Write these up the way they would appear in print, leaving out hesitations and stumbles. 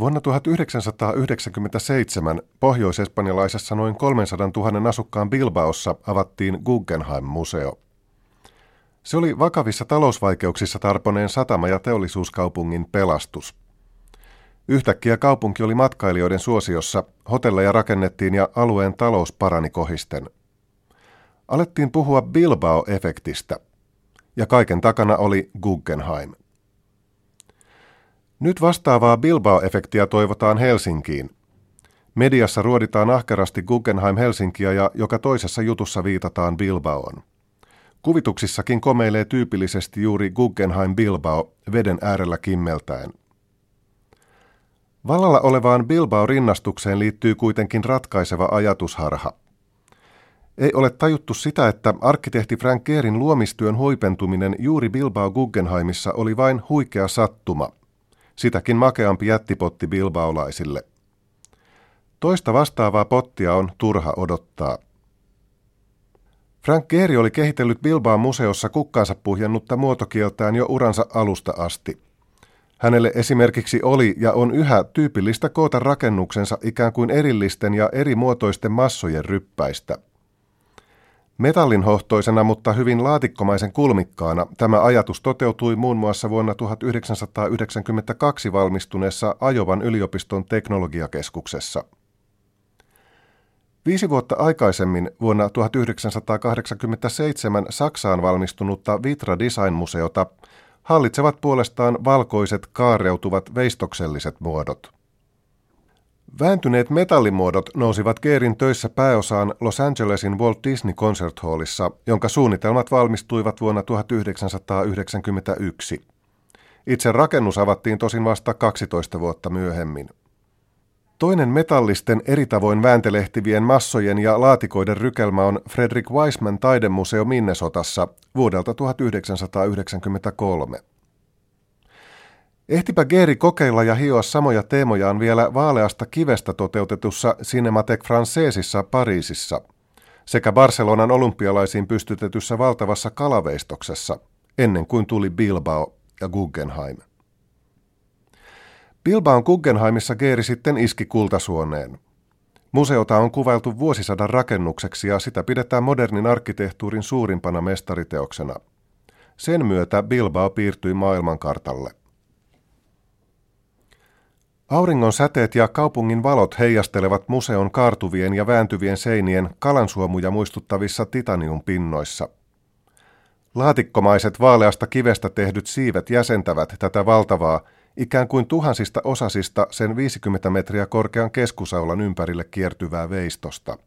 Vuonna 1997 pohjois-espanjalaisessa noin 300 000 asukkaan Bilbaossa avattiin Guggenheim-museo. Se oli vakavissa talousvaikeuksissa tarponeen satama- ja teollisuuskaupungin pelastus. Yhtäkkiä kaupunki oli matkailijoiden suosiossa, hotelleja rakennettiin ja alueen talous parani kohisten. Alettiin puhua Bilbao-efektistä, ja kaiken takana oli Guggenheim. Nyt vastaavaa Bilbao-efektiä toivotaan Helsinkiin. Mediassa ruoditaan ahkerasti Guggenheim Helsinkiä ja joka toisessa jutussa viitataan Bilbaoon. Kuvituksissakin komeilee tyypillisesti juuri Guggenheim Bilbao veden äärellä kimmeltäen. Vallalla olevaan Bilbao-rinnastukseen liittyy kuitenkin ratkaiseva ajatusharha. Ei ole tajuttu sitä, että arkkitehti Frank Gehryn luomistyön huipentuminen juuri Bilbao-Guggenheimissa oli vain huikea sattuma. Sitäkin makeampi jättipotti bilbaolaisille. Toista vastaavaa pottia on turha odottaa. Frank Gehry oli kehitellyt Bilbaon museossa kukkaansa puhjennutta muotokieltään jo uransa alusta asti. Hänelle esimerkiksi oli ja on yhä tyypillistä koota rakennuksensa ikään kuin erillisten ja eri muotoisten massojen ryppäistä. Metallinhohtoisena, mutta hyvin laatikkomaisen kulmikkaana tämä ajatus toteutui muun muassa vuonna 1992 valmistuneessa Ajovan yliopiston teknologiakeskuksessa. 5 vuotta aikaisemmin vuonna 1987 Saksaan valmistunutta Vitra Design-museota hallitsevat puolestaan valkoiset kaareutuvat veistokselliset muodot. Vääntyneet metallimuodot nousivat Gehryn töissä pääosaan Los Angelesin Walt Disney Concert Hallissa, jonka suunnitelmat valmistuivat vuonna 1991. Itse rakennus avattiin tosin vasta 12 vuotta myöhemmin. Toinen metallisten eri tavoin vääntelehtivien massojen ja laatikoiden rykelmä on Frederick Weisman taidemuseo Minnesotassa vuodelta 1993. Ehtipä Gehry kokeilla ja hioa samoja teemojaan vielä vaaleasta kivestä toteutetussa Cinémathèque françaisessa Pariisissa sekä Barcelonan olympialaisiin pystytetyssä valtavassa kalaveistoksessa, ennen kuin tuli Bilbao ja Guggenheim. Bilbaon Guggenheimissa Gehry sitten iski kultasuoneen. Museota on kuvailtu vuosisadan rakennukseksi ja sitä pidetään modernin arkkitehtuurin suurimpana mestariteoksena. Sen myötä Bilbao piirtyi maailmankartalle. Auringon säteet ja kaupungin valot heijastelevat museon kaartuvien ja vääntyvien seinien kalansuomuja muistuttavissa titaniumpinnoissa. Laatikkomaiset vaaleasta kivestä tehdyt siivet jäsentävät tätä valtavaa, ikään kuin tuhansista osasista sen 50 metriä korkean keskusaulan ympärille kiertyvää veistosta.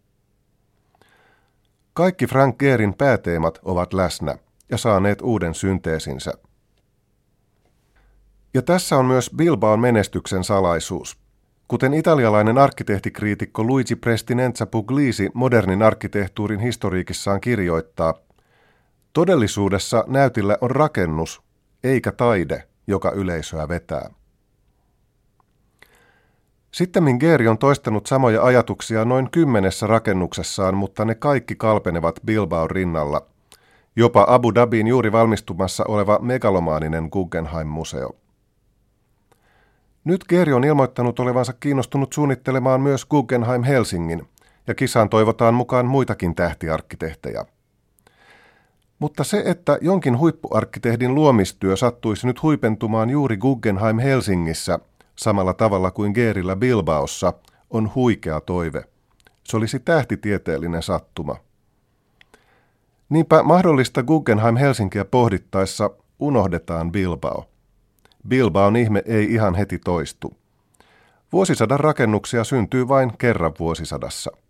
Kaikki Frank Gehryn pääteemat ovat läsnä ja saaneet uuden synteesinsä. Ja tässä on myös Bilbaon menestyksen salaisuus. Kuten italialainen arkkitehtikriitikko Luigi Prestinenza Puglisi modernin arkkitehtuurin historiikissaan kirjoittaa, todellisuudessa näytillä on rakennus, eikä taide, joka yleisöä vetää. Sittemmin Gehry on toistanut samoja ajatuksia noin 10 rakennuksessaan, mutta ne kaikki kalpenevat Bilbaon rinnalla. Jopa Abu Dhabiin juuri valmistumassa oleva megalomaaninen Guggenheim-museo. Nyt Gehry on ilmoittanut olevansa kiinnostunut suunnittelemaan myös Guggenheim Helsingin, ja kisaan toivotaan mukaan muitakin tähtiarkkitehtejä. Mutta se, että jonkin huippuarkkitehdin luomistyö sattuisi nyt huipentumaan juuri Guggenheim Helsingissä, samalla tavalla kuin Gehryllä Bilbaossa, on huikea toive. Se olisi tähtitieteellinen sattuma. Niinpä mahdollista Guggenheim Helsinkiä pohdittaessa unohdetaan Bilbao. Bilbaon ihme ei ihan heti toistu. Vuosisadan rakennuksia syntyy vain kerran vuosisadassa.